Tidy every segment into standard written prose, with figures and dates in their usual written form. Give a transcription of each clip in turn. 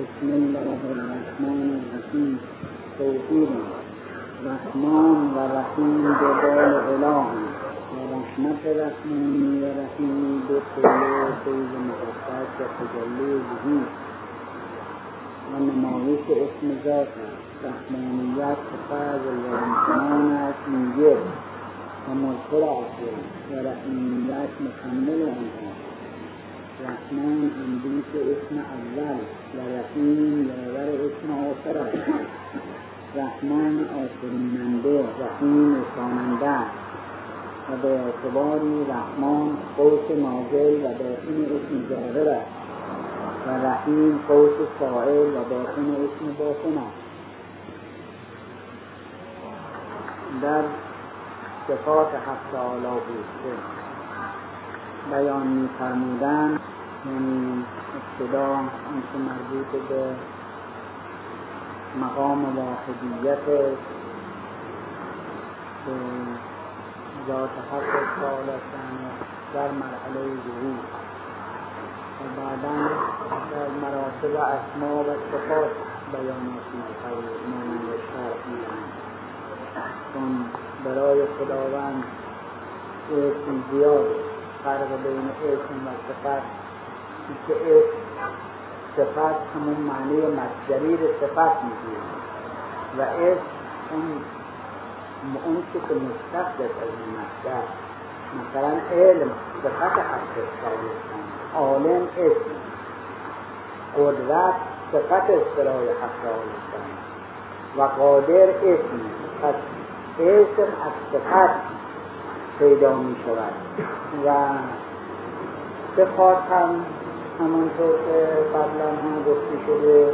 بسم الله الرحمن الرحیم. توحید رحمان و رحیم دو بال اله و رحمت رحمانی و رحیم دو خلوه فیض مقصد و تجلی زهید و نمایش اسم ذات رحمانیت فضل و رحمان است میگه و مذکر آسل و رحمانیت مکمل آنها. رحمان اندیش اسم اول و رحیم یاور اسم آخر است. رحمان آفریننده، رحیم رساننده و به اعتبار رحمان قوس نازل و باطن اسم ظاهر است و رحیم قوس سائل و باطن اسم باطن است. در صفات حق تعالی بوده بیان می فرمودند، یعنی ابتدا آنچه مربوط به مقام واحدیت که ذات حق تعالی در مرحله ظهور و بعدا در مراتب اسما و صفات بیاناتی معنی شرعی چون برای خداوند اسم زیاد فرق بین اسم و صفت که اسم صفت همون معنی مصدری به صفت میگیره و اسم اون که مستقل از مصدر، مثلا علم صفت حق تعالی، عالم اسم، قدرت صفت اصطلاح حق تعالی و قادر اسم. پس اسم از صفت پیدا می شود و صفات هم همانطور که قبلا هم گفته شده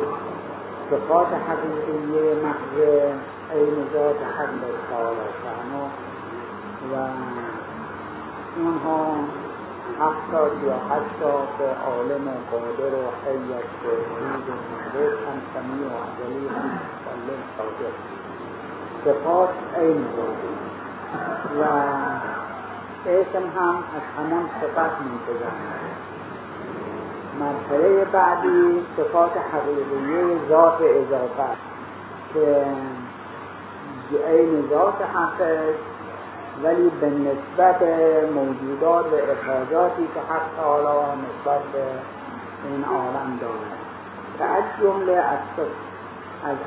صفات حقیقی محض عین ذات حق تعالی و اونها حقا یا حقا که عالم و قادر و حی و مجید و مدرس هم سمیع و عزلی هم مسلم صادق. صفات عین ذاتی و اسم هم از همان صفات منتظم. مرحله بعدی صفات حقیقیه ذات اضافه که عین ذات حقه ولی به نسبت موجودات و اخراجاتی که حق تعالی نسبت به این عالم دارد، که از جمله از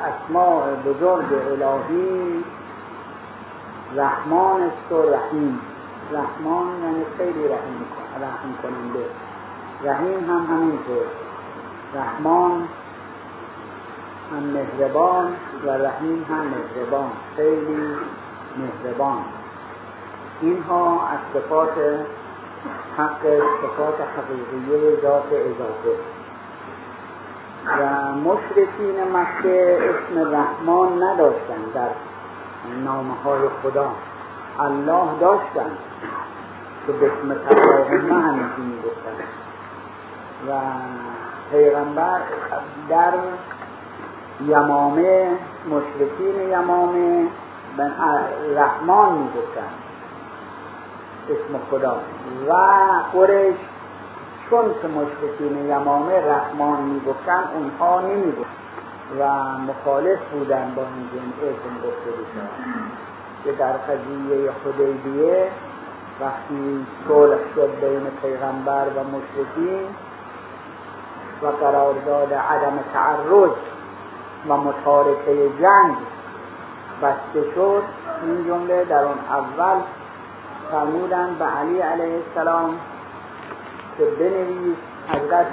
اسماء بزرگ الهی رحمان است و رحیم. رحمان یعنی خیلی رحم کننده، رحیم هم همینطور. رحمان هم مهربان و رحیم هم مهربان، خیلی مهربان. اینها از صفات حق، صفات حقیقیه ذات اضافه. و مشرکین مکه اسم رحمان نداشتند در نامه های خدا، الله داشتند که بسم تفاهمه همیشه می گفتند و پیغمبر در یمامه مشرکین یمامه بن رحمان می گفتند اسم خدا و قریش چون که مشرکین یمامه رحمان می گفتند اونها نمی گفتند و مخالف بودن با این جمعه گفته بودن که در قضیه حدیبیه وقتی صلح شد بین پیغمبر و مشرکین و قرارداد عدم تعرض و متارکه جنگ بسته شد، این جمله در اون اول فرمودن به علی علیه السلام که بنویس. حضرت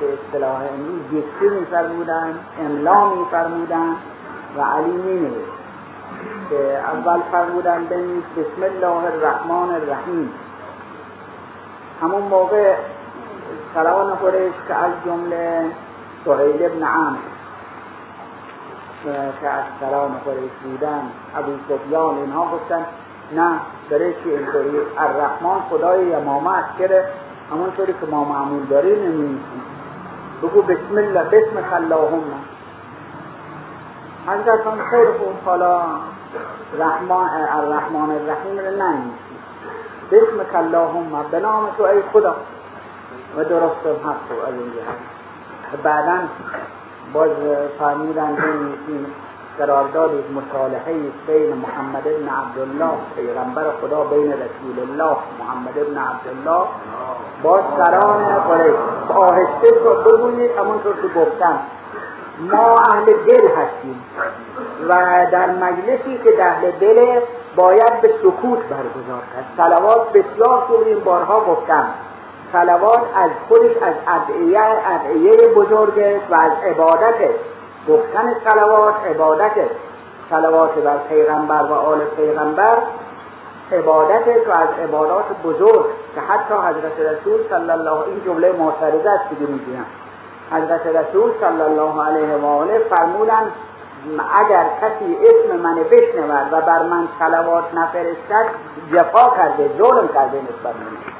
به اصطلاح امروز یکی می فرمودن، املا می فرمودن و علی می نویس. که اول فرمودن بنویس بسم الله الرحمن الرحیم. همون موقع سلام قریش که از جمله سهیل ابن عمرو که از سلام قریش بودن، ابو سفیان، اینها گفتن نه قریش اینطوری الرحمن خدای یمامه است که همونطوری که ما معمول داریم نمی‌نویسیم، بگو بسم الله، بسم اللهم. حضرت هم خیر خوب حالا الرحمن الرحیم رو نمی‌نویسیم، بسم اللهم، به نام تو ای خدا. و درست هم هست از این جهت. بعدا باز فهمیدن این قرارداد مصالحه بین محمد ابن عبدالله پیغمبر خدا بین رسول الله محمد ابن عبدالله با سران قریش. آهسته شد بگویید همونطور که گفتم ما اهل دل هستیم و در مجلسی که اهل دل باید به سکوت برگزار کرد. صلوات بسیار تو این بارها گفتم، صلوات از خودش از ادعیه بزرگه و از عبادته. گفتن صلوات عبادته، صلوات بر پیغمبر و آل پیغمبر عبادته و از عبادات بزرگ که حتی حضرت رسول صلی الله علیه و آله، این جمله معترضه است که میگم، حضرت رسول صلی الله علیه و آله فرمودند اگر کسی اسم من بشنود و بر من صلوات نفرستد جفا کرده، ظلم کرده نسبت به من،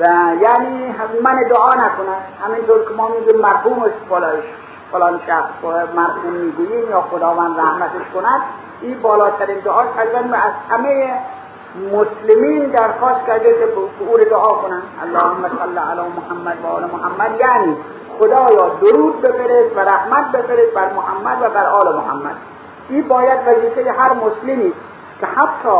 و یعنی من دعا نکنه. همینطور که ما میگیم مرحوم فلان شخص مرحوم میگوییم یا خداوند رحمتش کند، این بالاترین دعا کردن و از همه مسلمین درخواست کرده که او رو دعا کنن، اللهم صل علی محمد و آل محمد، یعنی خدایا درود بفرست و رحمت بفرست بر محمد و بر آل محمد. این باید وظیفه هر مسلمی که حتی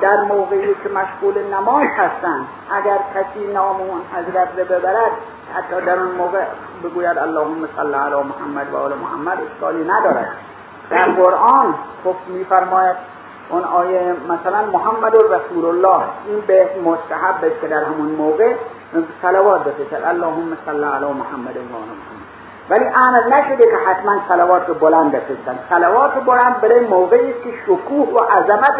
در موقعی که مشغول نماز هستند اگر کسی نام اون حضرت رو ببرد حتی در اون موقع بگوید اللهم صل علی محمد و آل محمد، اشکالی ندارد. در قرآن خب میفرماید اون آیه مثلا محمد رسول الله، این به مستحب است که در همون موقع صلوات بفرستد اللهم صل علی محمد و آل محمد، ولی امر نشده که حتما صلوات رو بلند بفرستن. صلوات رو بلند برای موقعی است که شکوه و عظمت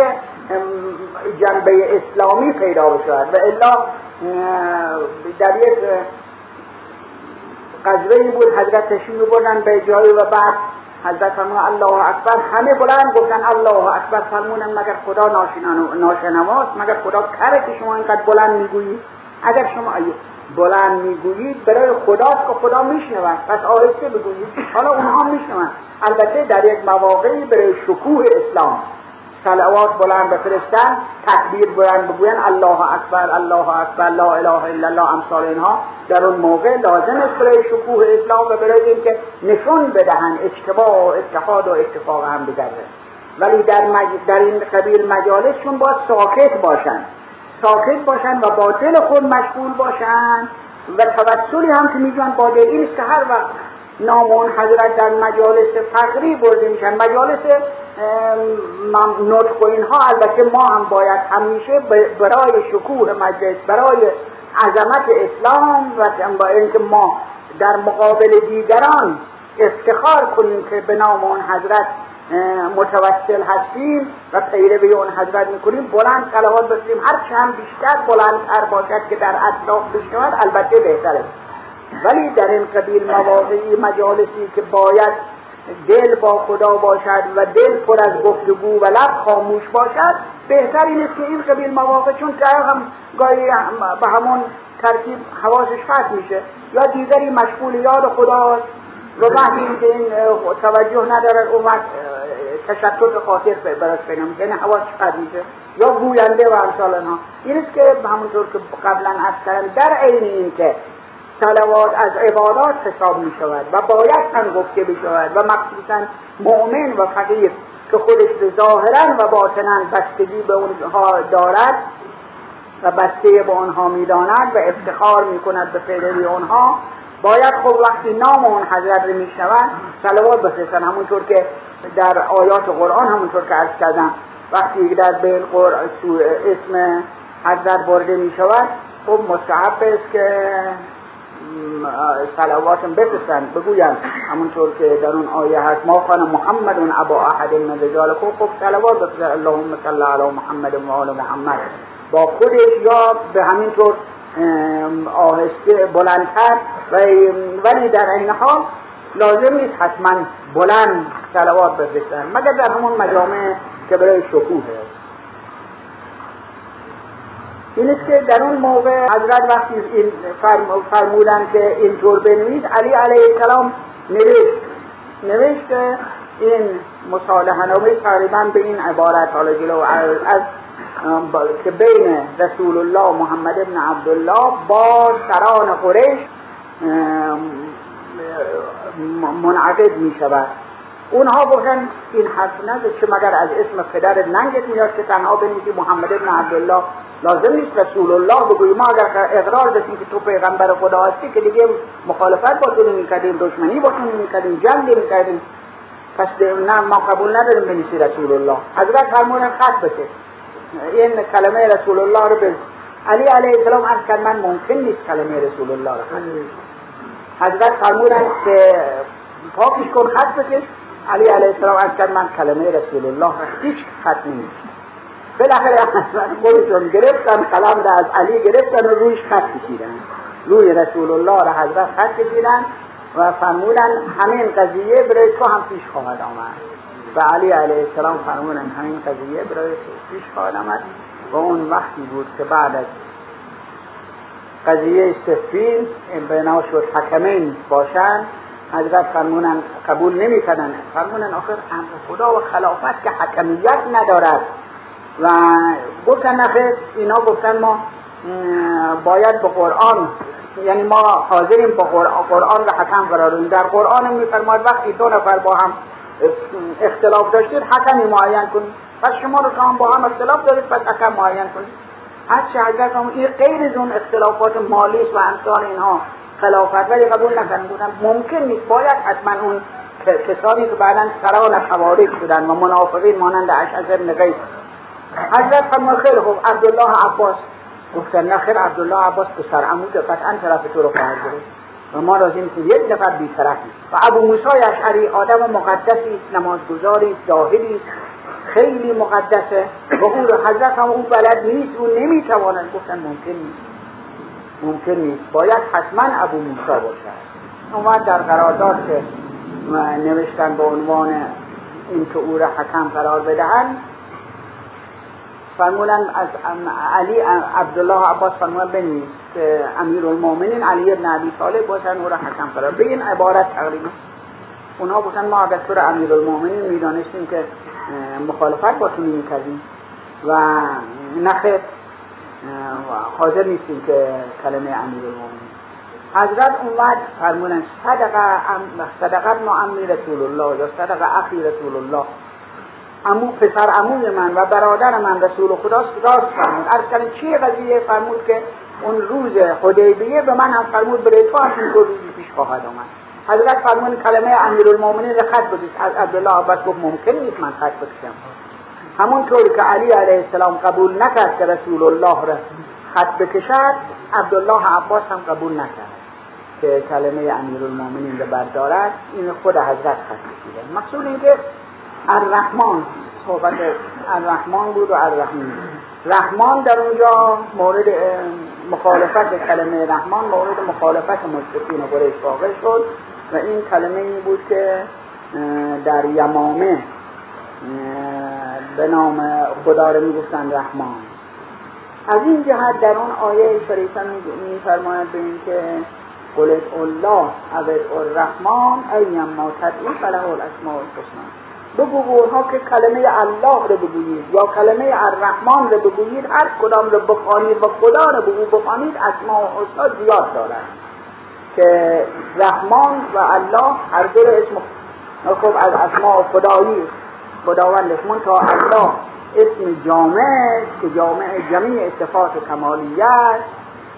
جنبه اسلامی پیدا بشود، و الا در یک قضیه‌ای بود حضرت تشریف بردن به جایی و بعد حضرت فرمود الله اکبر، همه بلند گفتن الله اکبر، فرمودن مگر خدا ناشنواست؟ مگر خدا کره که شما اینقدر بلند میگویید؟ اگر شما بلند میگویید برای خداست که خدا میشنود، پس آهسته بگویید، حالا اونها میشنوند. البته در یک مواقعی برای شکوه اسلام صلوات بلند بفرستن، تکبیر بلند بگوین الله اکبر الله اکبر لا اله الا الله، امثال اینها در اون موقع لازم است برای شکوه اسلام و برای اینکه نشون بدهن اجتماع و اتحاد و اتفاق هم بگرده. ولی در این قبیل مجالسشون باید ساکت باشن و با دل خود مشغول باشن و توسلی هم که میجوان با دل اینست که هر وقت نام اون حضرت در مجالس فقری برده میشن، مجالس نطق و اینها، البته ما هم باید همیشه برای شکوه مجلس، برای عظمت اسلام و اینکه ما در مقابل دیگران افتخار کنیم که به نام اون حضرت متوسل هستیم و پیروی اون حضرت میکنیم، بلند صلوات بفرستیم. هر چند بیشتر بلندتر باشد که در اطراف بشنود البته بهتره، ولی در این قبیل مواقعی مجالسی که باید دل با خدا باشد و دل پر از گفتگو و لب خاموش باشد بهتر این است که این قبیل مواقع، چون طرف هم گاهی به همون ترتیب حواسش پرت میشه یا دیگری مشغول یاد خدا و وقتی که این توجه ندارد اون وقت تشتت خاطر براش پیدا میشه، یعنی حواسش پرت میشه، یا گوینده و امثال اینها. این است که همونطور که قبلا عرض کردم در عین این که صلوات از عبادات حساب می شود و باید هم گفته بشود و مخصوصا مؤمن و فقیر که خودش ظاهرا و باطنا بستگی به اونها دارد و بسته به آنها می داند و افتخار می کند به پیروی آنها، باید خب وقتی نام اون حضرت رو می شود صلوات بفرستند. همونطور که در آیات قرآن همونطور که عرض کردم وقتی در بین قرآن اسم حضرت برده می شود خب مستحب است که صلواتم بفرستن، بگویم همونطور که در اون آیه هست ما کان محمد ابا احد من رجالکم، خب صلوات بفرستن اللهم صل علی محمد و آل محمد با خودش یا به همین طور آهسته بلندتر، ولی در این حال لازم نیست حتما بلند صلوات بفرستن مگر در همون مجامع که برای شکوه. این است که در اون موقع حضرت وقتی این فرمودن که اینطور بنویس، علی علیه السلام نوشت این مصالحه‌نامه تقریبا به این عبارت، حالا جلو از که بین رسول الله محمد ابن عبدالله با سران قریش منعقد می شود. اونها گفتن این حرف نزد که مگر از اسم پدرت ننگت میاد که تنها بنویسی محمد ابن عبدالله، لازم نیست رسول الله بگویی. ما اگر اقرار داشتیم که تو پیغمبر خدا هستی که دیگه مخالفت با تو نمی‌کردیم، دشمنی با تو نمی‌کردیم، جنگ نمی‌کردیم، پس نه ما قبول نداریم بنویسی رسول الله. حضرت فرمودن خط بشه این کلمه رسول الله رو. به علی علیه السلام عرض کرد من ممکن نیست کلمه رسول الله رو. حضرت فرمودن که پاکش کن، خط بشه. علی علیه السلام عرض کرد من کلمه رسول الله هیچ خط نمی‌شم. بالاخره خودشون گرفتن قلم را از علی گرفتن و رویش خط کشیدن، روی رسول الله را حضرت خط کشیدن و فرمودن همین قضیه برای تو هم پیش خواهد آمد. و علی علیه السلام فرمودن همین قضیه برای تو پیش خواهد آمد. و اون وقتی بود که بعد از قضیه سفین بنا شد حکمین باشند. حضرت فرمودن قبول نمی کنند، فرمودن آخر امر خدا و خلافت که حکمیت ندارد. و گفتن نخیر، اینا گفتن ما باید با قرآن، یعنی ما حاضریم با قرآن و حکم قرارون. در قرآن میفرماید وقتی دو نفر با هم اختلاف داشتید حکمی معین کنید، پس شما رو که هم با هم اختلاف دارید پس حکم معین کنید. هرچه حضرت هم این غیر از اون اختلافات مالیست و امثال اینها خلافت ولی قبول نکنید. بودن ممکن نیست، باید حتما اون کسانی که بعداً سران خوارج شدن و منافقین مانند اشعث بن قیس. حضرت فرمود خیلی خوب عبدالله عباس. گفتن نه خیر، عبدالله عباس پسر عموده قطعا طرف تو رو خواهد گرفت و ما راضی نیستیم یک نفر بی‌طرف نیست. و ابو موسی اشعری آدم مقدسی، نمازگزاری، زاهدی، خیلی مقدسه و اون رو حضرت هم اون بلد نیست، اون نمیتواند. گفتن ممکن نیست باید حتما ابو موسی باشد. اومد در قرارداد که نوشتن به عنوان اینکه او را حکم قرار بدهند، فرمودن از علی عبدالله عباس فرمودن بنویس که امیرالمومنین علی بن ابی طالب باشن و را حکم قرار بگین. عبارت تقریبا اونها بودن ما اگر تو را امیرالمومنین میدانستیم که مخالفت با تو نمی‌کردیم و نخیر حاضر نیستیم که کلمه امیرالمومنین. حضرت اومد فرمودن صدقت ما امی رسول الله یا صدق اخی رسول الله، عمو پسر عموی من و برادر من رسول خداست راست فرمود. عرض کردن چیه قضیه؟ فرمود که اون روز حدیبیه به من هم فرمود برای تو هم این روزی پیش خواهد آمد. حضرت فرمود کلمه امیرالمومنین را خط بکش. از عبدالله عباس گفت ممکن نیست من خط بکشم. همونطوری که علی علیه السلام قبول نکرد که رسول الله را خط بکشد، عبدالله عباس هم قبول نکرد که کلمه امیرالمومنین را بردارد. این خود حضرت خط کشیده. مقصود اینکه الرحمن، صحبت الرحمن بود و الرحیم. رحمان در اونجا مورد مخالفت، کلمه رحمان مورد مخالفت مشرکین و قریش واقع شد و این کلمه ای بود که در یمامه به نام خدا رو میگفتن رحمان. از این جهت در اون آیه شریفه میفرماید به این که قل الله او الرحمن ایما تدعو فله الاسماء الحسنی. بگو اونها که کلمه الله رو بگویید یا کلمه الرحمن رو بگویید، هر کدام رو بخوانید و خدا رو بخوانید اسماء و حسنا زیاد دارند که رحمان و الله هر دو اسم خوب از اسماء خدایی خداوند اسمون تا الله اسم جامع که جامع جمعی صفات کمالیت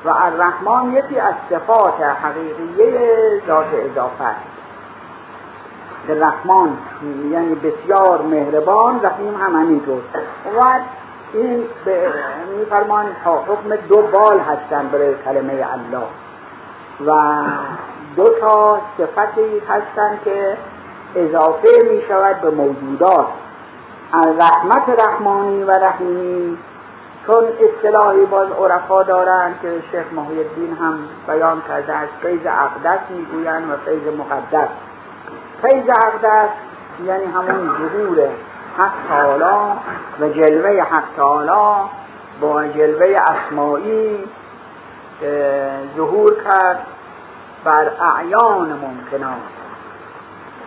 و الرحمن یکی از صفات حقیقیه ذات اضافه. رحمان یعنی بسیار مهربان، رحیم هم همینطور. و این میفرمان حکم دو بال هستن برای کلمه الله و دو تا صفتی هستن که اضافه می شود به موجودات، رحمت رحمانی و رحیمی. چون اصطلاحی باز عرفا دارن که شیخ محی الدین هم بیان کرده از فیض اقدس میگوین و فیض مقدس. فیض اقدس یعنی همون ظهور حق تعالی و جلوه حق تعالی با جلوه اسماعی ظهور کرد بر اعیان ممکنات.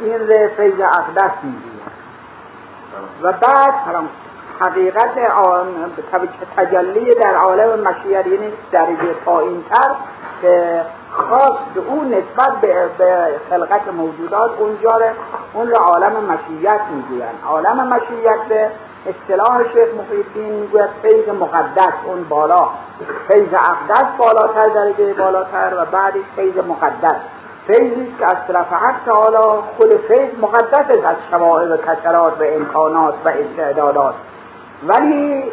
این فیض اقدس میگوید. و بعد حقیقت تجلی در عالم مشیت، یعنی درجه پایین‌تر که خاص او نسبت به خلقت موجودات اون را عالم مشیت میگویند. عالم مشیت به اصطلاح شیخ محیطدین میگوید فیض مقدس، اون بالا فیض اقدس بالاتر، درجه بالاتر، و بعدش فیض مقدس، فیضی که از طرف حق تعالی، خود فیض مقدس از شمائل و کثرات و امکانات و استعدادات، ولی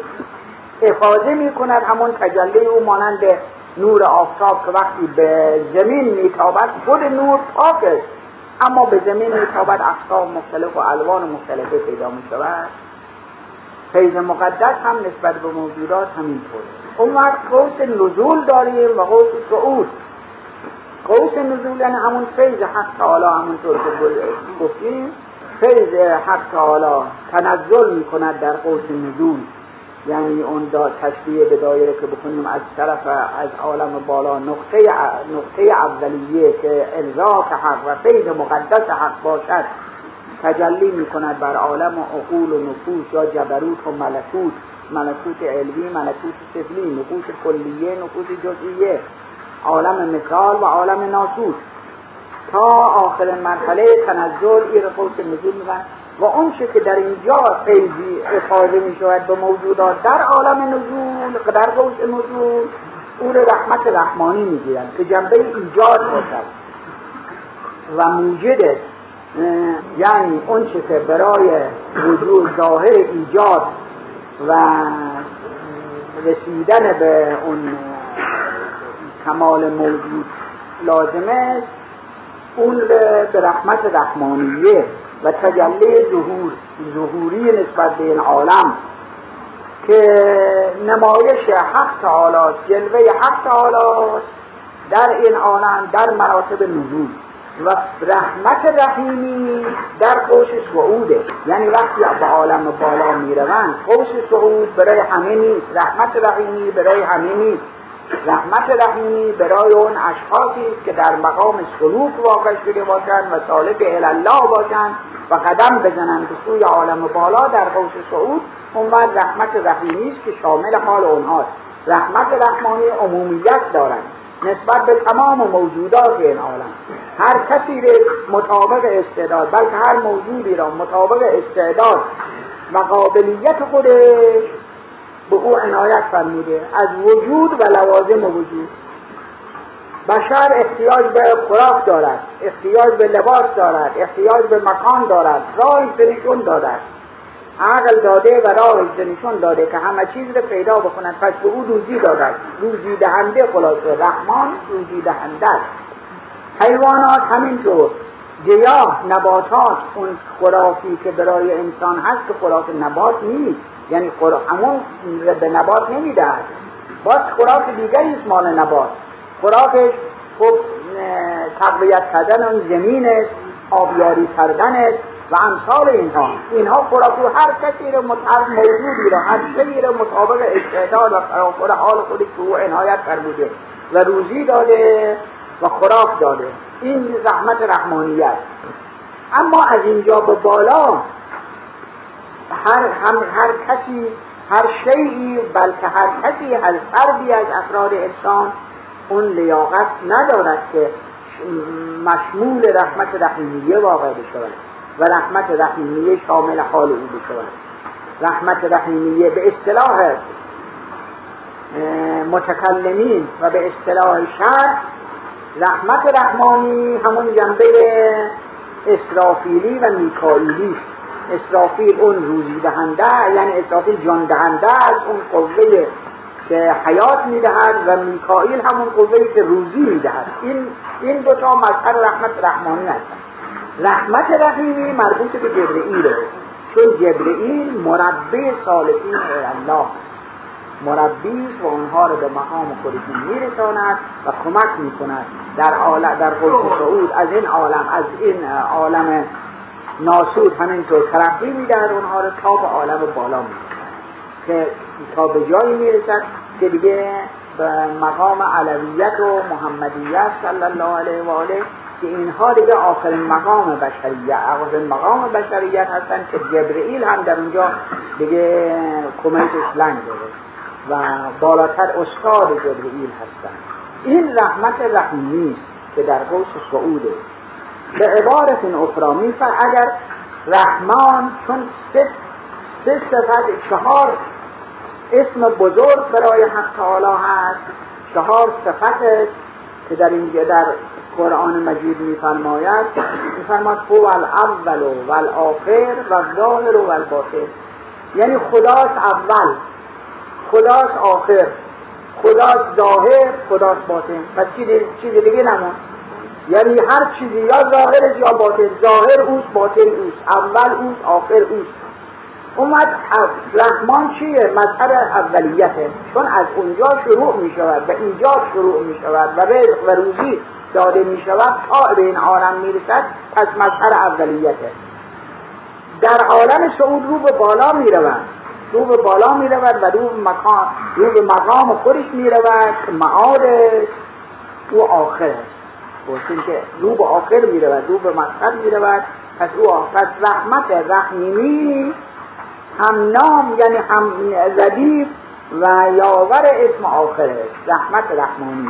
افاضه میکند همون تجلی او مانند نور آفتاب که وقتی به زمین میتابد خود نور پاکه، اما به زمین میتابد اقسام مختلف و الوان مختلفه پیدا میشود. فیض مقدس هم نسبت به موجودات همینطوره. اون وقت قوس نزول داریم و قوس صعود. قوس نزول یعنی همون فیض حق تعالی، همونطور که گفتیم فیض حق تعالی تنزل میکند در قوس نزول، یعنی اون دا تشبیه به دایره که بکنیم از طرف از عالم بالا نقطه اولیه که الزام حق و فیض مقدس حق باشد تجلی میکند بر عالم عقول و نفوس یا جبروت و ملکوت، ملکوت علوی، ملکوت سفلی، نفوس کلیه، نفوس جزئیه، عالم مثال و عالم ناسوت، تا آخر مرحله تنزل ایرفوت نزول می‌بند. و اون چه که در اینجا فیضی افاضه می شود به موجودات در عالم نزول، در قوس نزول، اون رحمت رحمانی می گیرند که جنبه ایجاد باشد و موجده، یعنی اون چه که برای وجود ظاهر ایجاد و رسیدن به اون کمال موجود لازمه، اون به رحمت رحمانیه و تجلی ظهوری نسبت به این عالم که نمایش حق تعالی، جلوه حق تعالی در این عالم در مراتب نزول، و رحمت رحیمی در قوس صعوده، یعنی وقتی به عالم بالا میروند قوس صعود برای همه نیست، رحمت رحیمی برای همه نیست، رحمت رحیمی برای اون اشخاصی که در مقام سلوک واقع شده باشند و طالب الله باشند و قدم بزنند به سوی عالم بالا در قوس صعود، اون بعد رحمت رحیمی است که شامل حال اونهاست. رحمت رحمانی عمومیت دارد نسبت به تمام موجودات این عالم، هر کسی را مطابق استعداد، بلکه هر موجودی را مطابق استعداد و قابلیت خودش به او عنایت فرموده، از وجود و لوازم وجود. بشر احتیاج به خوراک دارد، احتیاج به لباس دارد، احتیاج به مکان دارد، راه نشون دارد، عقل داده و راه نشون داده که همه چیز را پیدا بکند، پس به او روزی دارد، روزی دهنده. خلاصه رحمان روزی دهنده است. حیوانات همینطور، گیاه، نباتات، اون خوراکی که برای انسان هست که خوراک نبات نیست، یعنی همون به نبات نمیدهد، باز خوراک دیگری است مال نبات، خوراکش خب تقویت کردن اون زمین است، آبیاری کردن است و امثال اینها خوراک رو هر کسی رو موجودی رو هر شیئی رو مطابق استعداد و خرافور حال خودش به او عنایت فرموده و روزی داده و خوراک داده. این رحمت رحمانیت. اما از اینجا به بالا هر کسی، هر شیئی، بلکه هر کسی، هر فردی از افراد انسان اون لیاقت ندارد که مشمول رحمت رحیمیه واقع بشود و رحمت رحیمیه شامل حال او بشود. رحمت رحیمیه به اصطلاح متکلمین و به اصطلاح شرع، رحمت رحمانی همون جنبه اسرافیلی و میکائیلی. اسرافیل اون روزی دهنده، یعنی اسرافیل جان دهنده است، اون قوه که حیات میدهد، و میکائیل همون قوه‌ای که روزی میدهد. این دو تا مظهر رحمت رحمانی هستند. رحمت رحیمی مربوط به جبرئیل است، چون جبرئیل مربی صالحین الله، مربی و اونها رو به مقام خودشون میرساند و کمک میکند در قوس صعود از این عالم، از این عالم ناسود همینطور ترقی میدهد اونها رو تا به عالم بالا میرسد، که تا به جایی میرسد که دیگه مقام علویت و محمدیت صلی الله علیه و آله که اینها دیگه آخرین مقام بشریت، آخرین مقام بشریت هستن که جبرئیل هم در اونجا دیگه کمیتش لنگ داره و بالاتر استاد جبرئیل هستن. این رحمت رحیمی که در قوس صعوده. به عبارت اخرى میفرد اگر رحمان چون سه صفت، چهار اسم بزرگ برای حق تعالی هست، چهار صفت که در اینجا در قرآن مجید میفرماید، میفرماید هو الاول و الاخر و الظاهر و الباطن، یعنی خداست اول، خداست آخر، خداست ظاهر، خداست باطن، پس چیز دیگه نمون، یعنی هر چیزی یا ظاهرش یا باطن، ظاهر اوست، باطن اوست، اول اوست، آخر اوست. اومد رحمان چیه؟ مظهر اولیته، چون از اونجا شروع می شود و اینجا شروع می شود و رزق و روزی داده می شود تا به این عالم می رسد، پس مظهر اولیته. در عالم صعود رو به بالا می روند، رو به بالا می روند و رو به مقام خودش می روند، معادش و آخرش، چون که رو به آخر می روند، رو به مظهر می روند، پس او آخر. رحمت رحیمی هم نام یعنی هم ردیف و یاور اسم آخره، رحمت رحمانی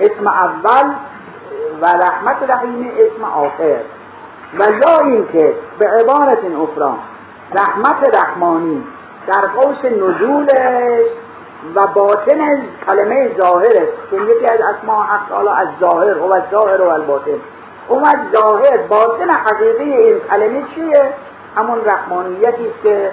اسم اول و رحمت رحیمی اسم آخر. و یا این که به عبارت اخرى رحمت رحمانی در قوس نزولش و باطنش کلمه ظاهره، چون یکی از اسماء حق تعالی از ظاهر و الظاهر و الباطن، اومد ظاهر باطن حقیقی این کلمه چیه؟ همون رحمانیتی که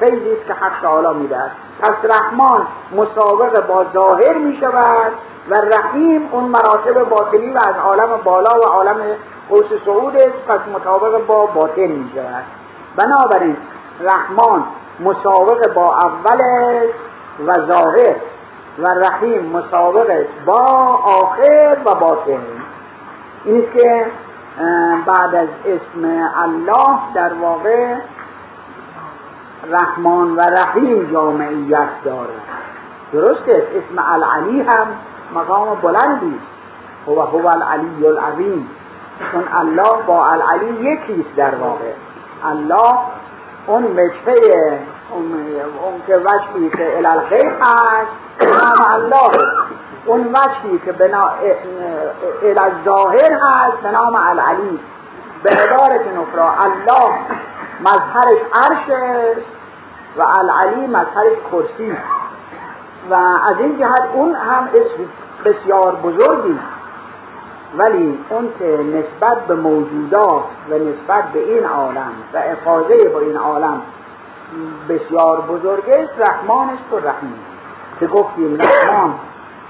فیضی است که حق تعالی میدهد. پس رحمان مسابق با ظاهر میشود و رحیم اون مراتب باطنی و از عالم بالا و عالم قوس صعود است، پس مطابق با باطن میشود. بنابراین رحمان مسابق با اولش و ظاهر و رحیم مسابقش با آخر و باطن. این است که بعد از اسم الله در واقع رحمان و رحیم جامعیت داره. درسته، اسم العلی هم مقام بلندی و هو العلی العظیم، چون الله با العلی یکیست. در واقع الله اون وجهه، اون که وجهی که الالخیر هست نام الله، اون وجهی که الظاهر هست به نام العلی. به عبارت اخرى الله مظهرش عرشه و العلی مظهرش کرسی، و از این جهت اون هم اسم بسیار بزرگی، ولی اون که نسبت به موجودات و نسبت به این عالم و افاضه با این عالم بسیار بزرگه، رحمانش و رحیم که گفتیم رحمان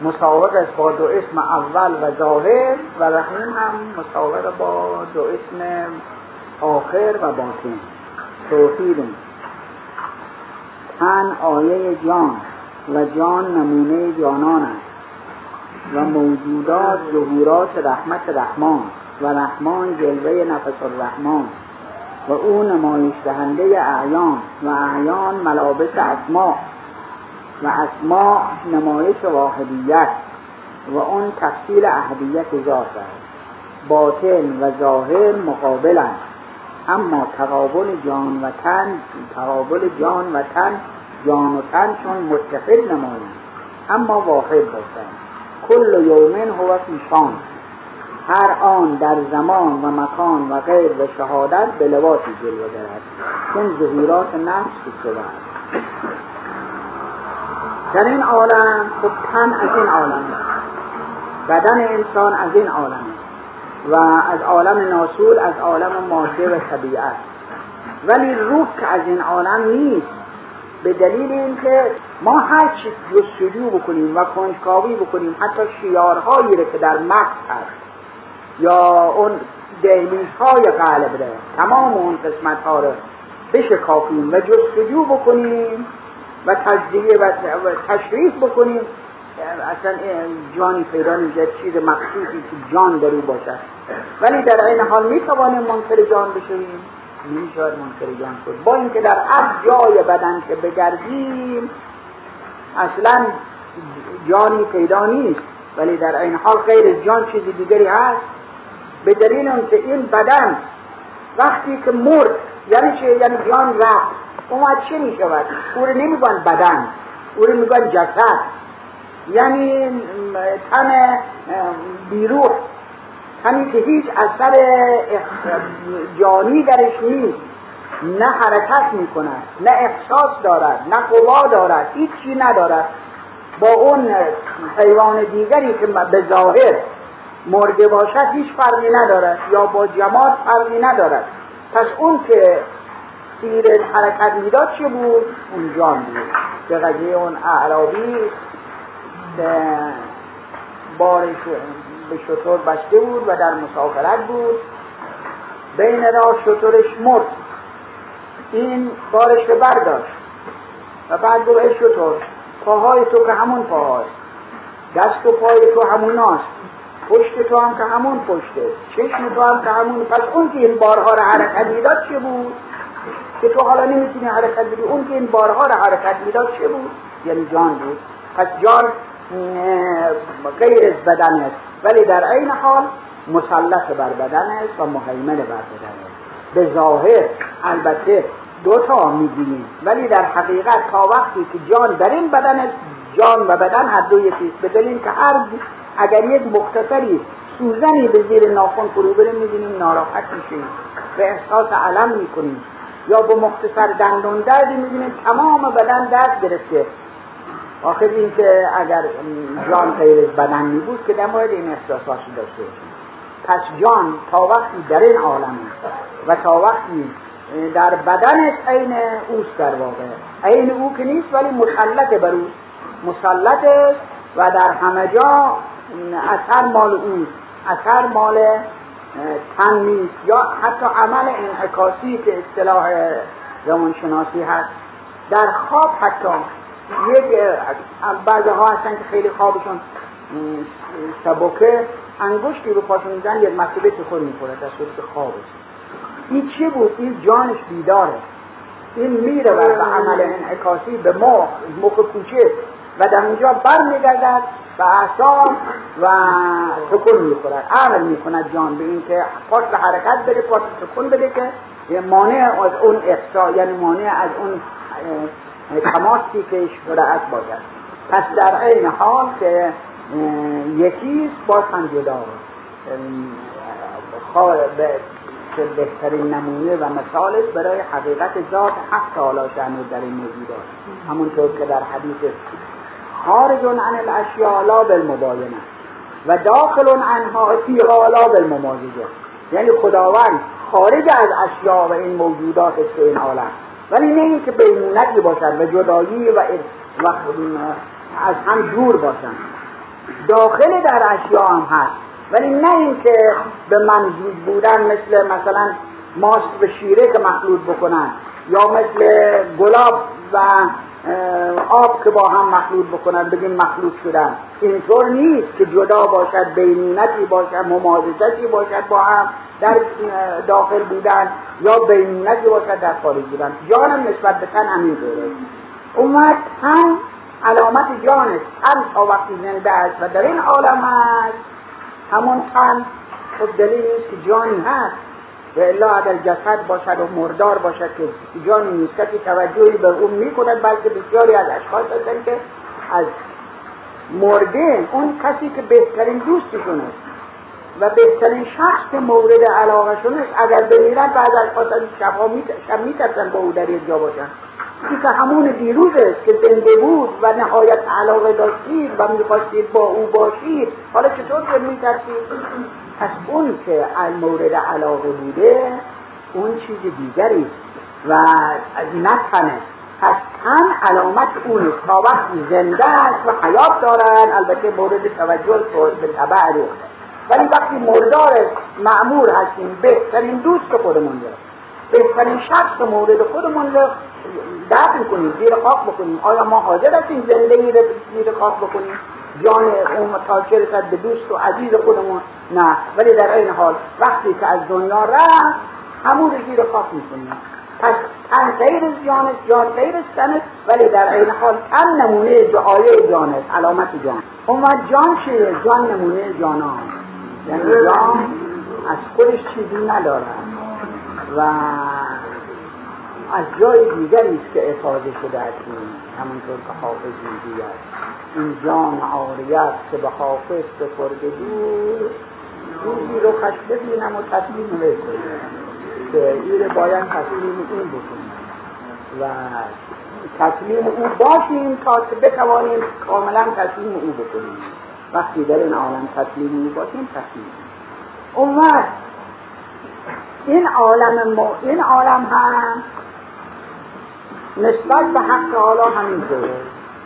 مساوق است با دو اسم اول و ظاهر و رحیم هم مساوق با دو اسم آخر و باطن. توحید تن آیه جان و جان نمونه جانان است و موجودات ظهورات رحمت رحمان و رحمان جلوه نفس الرحمان و او نمایش دهنده اعیان و اعیان ملابس اسماء و اسماء نمایش واحدیت و اون تفصیل احدیت ذات است. باطن و ظاهر مقابلند، اما تقابل جان و تن جان و تن چون متفق نمایند اما واحد باشند. کل یومین هو فی شان، هر آن در زمان و مکان و غیر و شهادت به لباسی جلوه دارد، چون ظهورات نفس شده است. در این عالم خب تن از این عالم است، بدن انسان از این عالم است و از عالم ناسور، از عالم ماده و طبیعت، ولی روح از این عالم نیست، به دلیل اینکه ما هر چیز جستجو بکنیم و کنجکاوی بکنیم، حتی شیارهایی را که در مغز هست یا اون دهلیزهای قلب را، تمام اون قسمت ها را بشکافیم و جستجو بکنیم و تجزیه و تشریح بکنیم، اصلا جانی پیدا نمیشه، چیز مخصوصی که جان درو باشد، ولی در این حال میتوانیم منکر جان بشویم، نمیشود منکر جان شد، با اینکه در هر جای بدن که بگردیم اصلا جانی پیدا نیست، ولی در این حال غیر از جان چیزی دیگری هست، به دلیل اون که این بدن وقتی که مرد یعنی چه؟ یعنی جان رفت، اومد چه می شود؟ او رو نمیگن بدن، او رو میگن جسد، یعنی تن بیروح، تنی که هیچ اثر جانی درش نیست، نه حرکت می کند، نه احساس دارد، نه قوا دارد، هیچ چی ندارد. با اون حیوان دیگری که به ظاهر مرده باشد هیچ فرقی ندارد، یا با جماد فرقی ندارد. پس اون که سیر حرکت میداد چه بود؟ اون جان بود. به قضیه اون اعرابی بارش به شطور بسته بود و در مسافرت بود، بین راه شطورش مرد، این بارش رو برداشت و بعد گفت ای شطور، پاهای تو که همون پاهای، دست و پای تو همون هست، پشت تو هم که همون پشته، چشم تو هم که همون. پس اون که این بارها رو حرکت میداد چه بود؟ که تو حالا نمیتونی حرکت بدی. اون که این بارها رو حرکت میداد چه بود؟ یعنی جان بود. پس جان غیر از بدن است، ولی در این حال مسلط بر بدن است و مهیمن بر بدن است. به ظاهر البته دوتا می‌بینیم، ولی در حقیقت تا وقتی که جان در این بدن است، جان و بدن هر دو یکیست. به دلیل اینکه اگر یک مختصری سوزنی به زیر ناخن فرو بره می‌بینیم ناراحت می‌شیم، به احساس علم می‌کنیم، یا به مختصر دندون دردی می‌بینیم تمام بدن درد گرفته. آخر این که اگر جان غیر از بدن می‌بود که در مورد این احساساتی داشته باشیم. پس جان تا وقتی در این عالم است و تا وقتی در بدنش عین اوست، در واقع عین او که نیست ولی مسلط بر اوست، مسلط است و در همه جا اثر مال اوست، اثر مال تن نیست، یا حتی عمل انعکاسی که اصطلاح روانشناسی هست. در خواب حتی یک بعضها هستن که خیلی خوابشون سبکه، انگشتی رو پاشون میزن یک مسئله که خود میکنه در صورت خوابش. این چه بود؟ این جانش بیداره، این میره و به عمل انعکاسی به مخ کوچه و در اونجا بر میگردد و اعصاب و تکون میخورد، عمل میکند جان به این که پاس به حرکت بده، پاس به تکون بده که مانع از اون احساس، یعنی مانع از اون تماسی که شرعت باید. پس در این حال که یکیست باز هم جدا که بهترین نمونه و مثالش برای حقیقت ذات حق تعالی شأنه در این موضوع داشت، همونطور که در حدیث خارج عن الاشیاء لا بالمباینه و داخل عنها فیها لا بالممازجه، یعنی خداوند خارج از اشیاء و این موجودات است این عالم، ولی نه اینکه بیمونتی باشند و جدایی و از هم دور باشند. داخل در اشیاء هم هست، ولی نه این که به ممزوج بودن مثلا ماست به شیره که مخلوط بکنن، یا مثل گلاب و آب که با هم مخلوط بکنن بگیم مخلوط شدن. اینطور نیست که جدا باشد، بینونتی باشد، ممازجتی باشد با هم در داخل بودن، یا بینونتی باشد در خارج بودن. جانم نسبت به تن همین دوره اومد، تن علامت جان است، تن تا وقتی زنده است و در این عالم است همون تن، خود دلیل نیست که جانی هست، و الا اگر جسد باشد و مردار باشد که جانی نیست که توجهی به اون می کند، بلکه بسیاری از اشخاص هستند که از مرده اون کسی که بهترین دوستشون است و بهترین شخص که مورد علاقهشون است اگر بمیرن، بعض اشخاص از شب می ترسن با او در یک جا باشن، این که همون دیروز است که زنده بود و نهایت علاقه داشتید و میخواستید با او باشید، حالا چطور که میترسید؟ پس اون که مورد علاقه بوده اون چیز دیگری و نه تنه. پس تن علامت اون تا وقتی زنده است و حیات دارن، البته مورد توجه به تبع روح، ولی وقتی مردار مأمور هستیم بهترین دوست که خودمون داریم، بهترین شخص مورد خودمون رو دفن کنیم، زیر خاک بکنیم. آیا ما حاضر هستیم زندگی رو زیر خاک بکنیم؟ جان اون تاچه رسد به دوست و عزیز خودمون؟ نه. ولی در این حال وقتی که از دنیا رفت همون رو زیر خاک میکنیم، پس تن غیر جانت، جان غیر تنت، ولی در عین حال تن نمونه جایه جانت، علامت جان. اون وقت جان چیه؟ جان نمونه جانان، یعنی جان از خودش چیزی نداره و از جای دیگریست که افاده شده از این، همونطور که حافظ میگوید این جان عاریت که به حافظ بفرده بود روزی رو خشت ببینم و تصمیم بکنم که این باید تصمیم این بکنم و تصمیم او باشیم تا که بتوانیم کاملا تصمیم او بکنیم. وقتی در این عالم تصمیم او باشیم تصمیم اون وقت این عالم ما، این عالم هم نسبت به حق تعالی همینطوره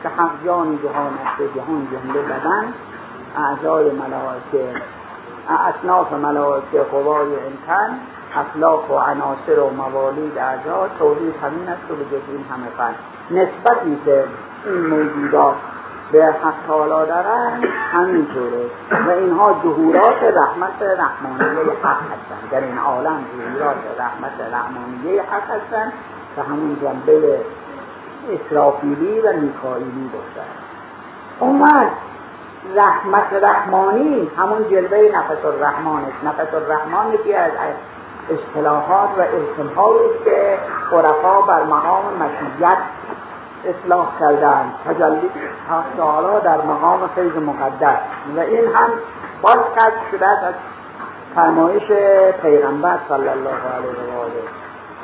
که حق جان جهان است، جهان جمله بدن، اعضای ملائکه، اصناف ملائکه، قوای انسان، اخلاق و عناصر و موالید اعضا، توحید همین است و به جز این همه فرد. نسبتی که این موجودات به حق تعالی دارن همینطوره و اینها ظهورات رحمت رحمانیه حق هستن، در این عالم ظهورات رحمت رحمانیه حق هستن که همون جنبه اسرافیلی و میکائیلی باشد. اومد رحمت رحمانی همون جلوه نفس الرحمانه. نفس الرحمان یکی از اصطلاحات و اسمهایی که عرفا بر مقام مشیت اصلاح کردن، تجلی حق تعالی در مقام فیض مقدس و این هم باز کشف شده از فرمایش پیغمبر صلی الله علیه و آله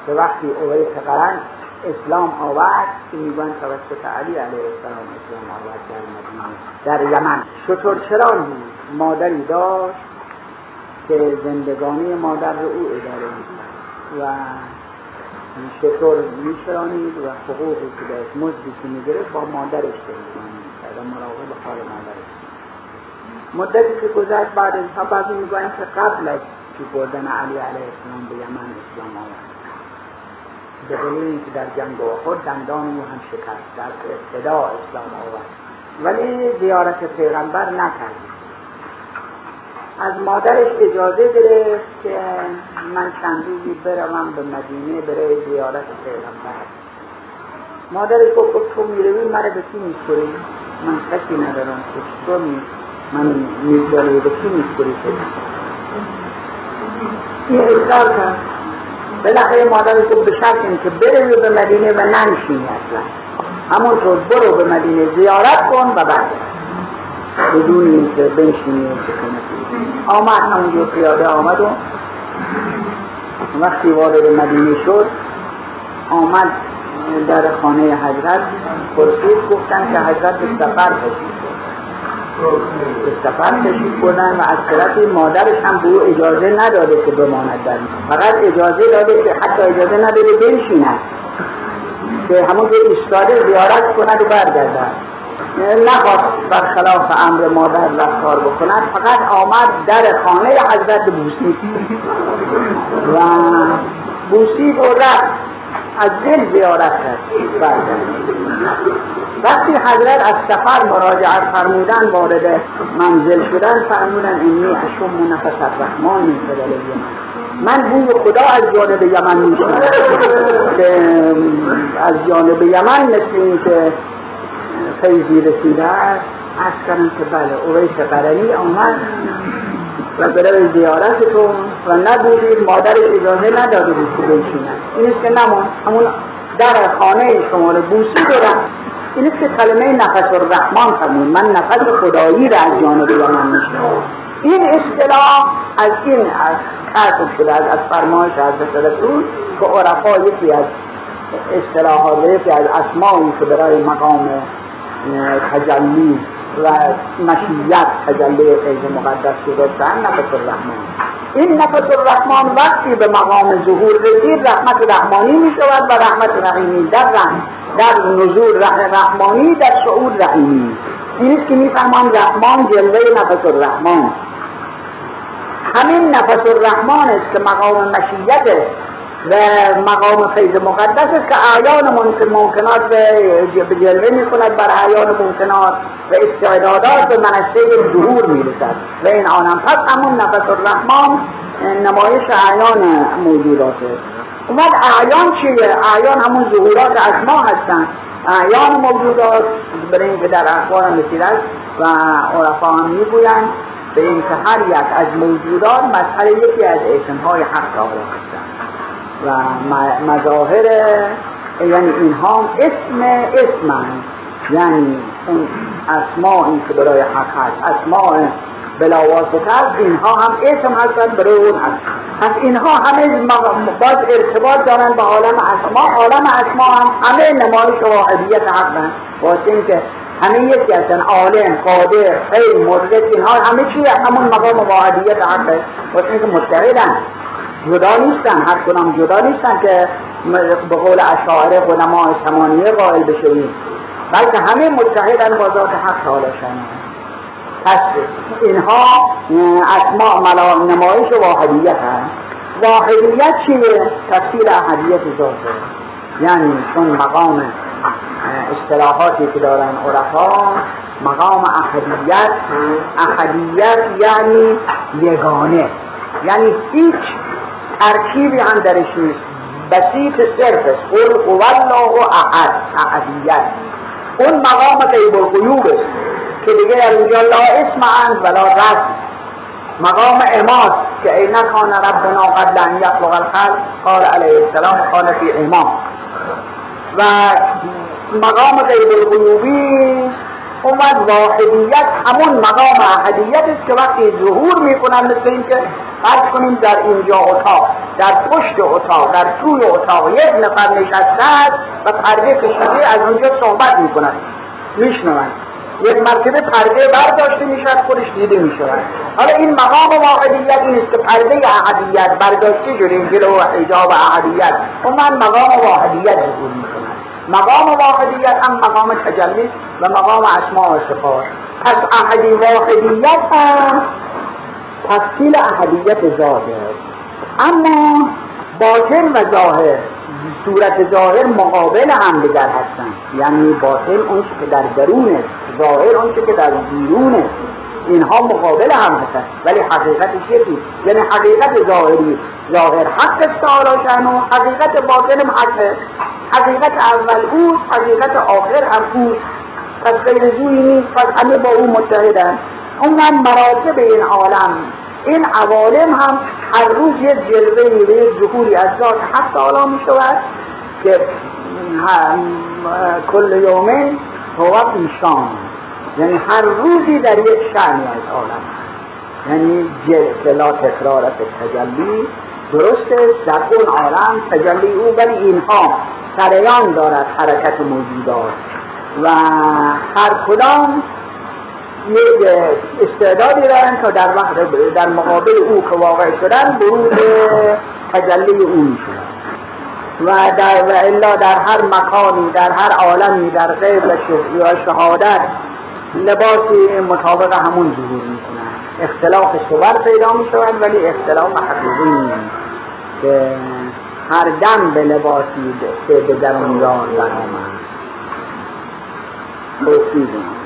که وقتی اولی قرن اسلام آورد که میگن توسط علی علیه السلام اسلام آورد در مدینه، در یمن. شترچران بود، مادری داشت که زندگانی مادر رو او اداره می‌کرد و شتر می‌چرانید و حقوقی که داشت، مزدی که می‌گرفت با مادرش می‌داد و مراقب حال مادرش. مدتی که گذشت بعد از اینها بعضی میگن که قبل از بردن علی علیه السلام به یمن اسلام آورد، به دلیلی که در جنگ احد دندان او هم شکست، در ابتدا اسلام آورد ولی زیارت پیغمبر نکرد. از مادرش اجازه گرفت که من چند روزی برم به مدینه برای زیارت پیغمبر. مادرش گفت تو میروی مرا به کی میسپری؟ من کسی ندارم که تو من میدانی به کی میسپری. این اصرار کرد. بالاخره مادرش گفت به شرط این که بروی به مدینه و ننشینی اصلا، همونطور برو به مدینه زیارت کن و بعد بدون این که بنشینی و شکنه. آمد همونجور پیاده آمد و وقتی وارد مدینه شد آمد در خانه حضرت پرسید، گفتن که حضرت سفر کشید کردن و از طرف مادرش هم به او اجازه نداده که بماند در فقط اجازه داده که حتی اجازه نداده بنشیند که همون که ایستاده زیارت کند و برگردد. نخواست برخلاف امر مادر رفتار بکند، فقط آمد در خانه حضرت بوسید و بوسید و رفت، از دل زیارت کرد برگردد. وقتی حضرت از سفر مراجعه فرمودن وارد منزل شدن فرمودن اینی اشم نفس الرحمن من خلال یمن، من بوی خدا از جانب یمن میشم از جانب یمن مثل این که فیضی رسیده است. از کنم که بله اویس قرنی آمد و برای زیارتتون و نبودید مادر اجازه نداده بود که بشینن، اینیست که نمان همون در خانه شما رو بوسی دارم. اینه که کلمه نفس الرحمن فرمود، من نفس خدایی را از جانب یمن میشنوم. این اصطلاح از این کسب شده از فرمایش حضرت رسول که عرفا یکی از اصطلاحات، یکی از اسمایی که برای مقام تجلی و مشیت تجلی فیض مقدس گذاشتن نفس الرحمن. این نفس الرحمن وقتی به مقام ظهور رسید رحمت رحمانی میشود و رحمت رحیمی در نزول رحمانی، در شعور رحیمی. اینیست که میفهمان رحمان جلوه نفس الرحمن، همین نفس الرحمن است که مقام مشیت و مقام فیض مقدس است که اعیان ممکنات به جلوه می کند، بر اعیان ممکنات و استعدادات به منشأ ظهور می رسد و این آنم. پس همون نفس الرحمن نمایش اعیان موجودات است. اومد اعیان چیه؟ اعیان همون ظهورات اسما هستن، اعیان موجودات برای اینکه در اخبار هم بسیرد و عرفا هم میگویند به این که هر یک از موجودات مسئله یکی از اسمهای حق را هستن و مظاهر، یعنی اینها اسم یعنی اون اسمایی که برای حق هست، اسمای بلاواسطه، اینها هم اسم هستن برای اون حق. پس اینها همه باز ارتباط دارن با عالم اسما. عالم اسما هم همه نمایش واحدیت حقن، واسه اینکه همه یکی هستن، عالم، قادر، خیل، مدرک، اینها همه چی همون مقام واحدیت حقه، واسه اینکه متحدن، جدا نیستن، هر کنم جدا نیستن که به قول اشاعره علمای ثمانیه قائل بشوید، بلکه همه متحدن با ذات حق تعالاشن. پس اینها اسماء نمایش واحدیت هست. واحدیت چیه؟ تفصیل احدیت ذاته، یعنی چون مقام اصطلاحاتی که دارن عرفا مقام احدیت، احدیت یعنی یگانه، یعنی هیچ ترکیبی هم درش نیست، بسیط صرفه، قل هو الله احد، احدیت. اون مقام غیب الغیوب است که دیگه در اونجا لا اسم عند ولا رد، مقام اماد که اینه کان ربنا قبل ان یخلق الخلق قال علیه السلام کان فی امام. و مقام غیب الغیوبی اومد واحدیت، همون مقام احدیت است که وقتی ظهور میکنن، مثل این که فرض کنیم در اینجا اتاق، در پشت اتاق، در طول اتاق یک نفر نشسته است و پرده کشیده از اونجا صحبت میکنن، میشنوند، یک مرتبه پرده برداشته میشد، خودش دیده میشود. حالا این مقام واحدیت نیست که پرده احدیت برداشته شده، اینجل و حجاب احدیت، اومد مقام واحدیت ظهور میکنن. مقام واحدیت هم مقام تجلی و مقام اسماء و صفات. پس احدی واحدیت هم تفصیل احدیت ظاهر، اما باطن و ظاهر، صورت ظاهر مقابل هم دیگر هستند، یعنی باطن اون که در درون است، ظاهر اون که در بیرون است، اینها مقابل هم هستند، ولی حقیقتش یکی، یعنی حقیقت ظاهری، ظاهر حق تعالی شأنه، حقیقت باطن هم حقه، حقیقت اول او، حقیقت آخر هم او، پس غیر زویی نیست، پس همه با او متحدند. اونم مراتب این عالم، این عوالم هم هر روز یک جلوه‌ای و یک ظهوری از ذات حق تعالی می شود که کل یومین هو فی شان، یعنی هر روزی در یک شأنی از عالم، یعنی لا تکرار تجلی، درسته در اون عالم تجلی او، ولی اینها سریان دارد حرکت موجودات و هر کدام یک استعدادی دارن تا در وقت در مقابل او که واقع شدن بروز تجلی او میشوند. و الا در هر مکانی، در هر عالمی، در غیب و شهادت لباسی مطابق همون ظهور میکنند. اختلاف صور پیدا میشوند ولی اختلاف حقیقی نیست که هر دم به لباسی به درون یار برآمد.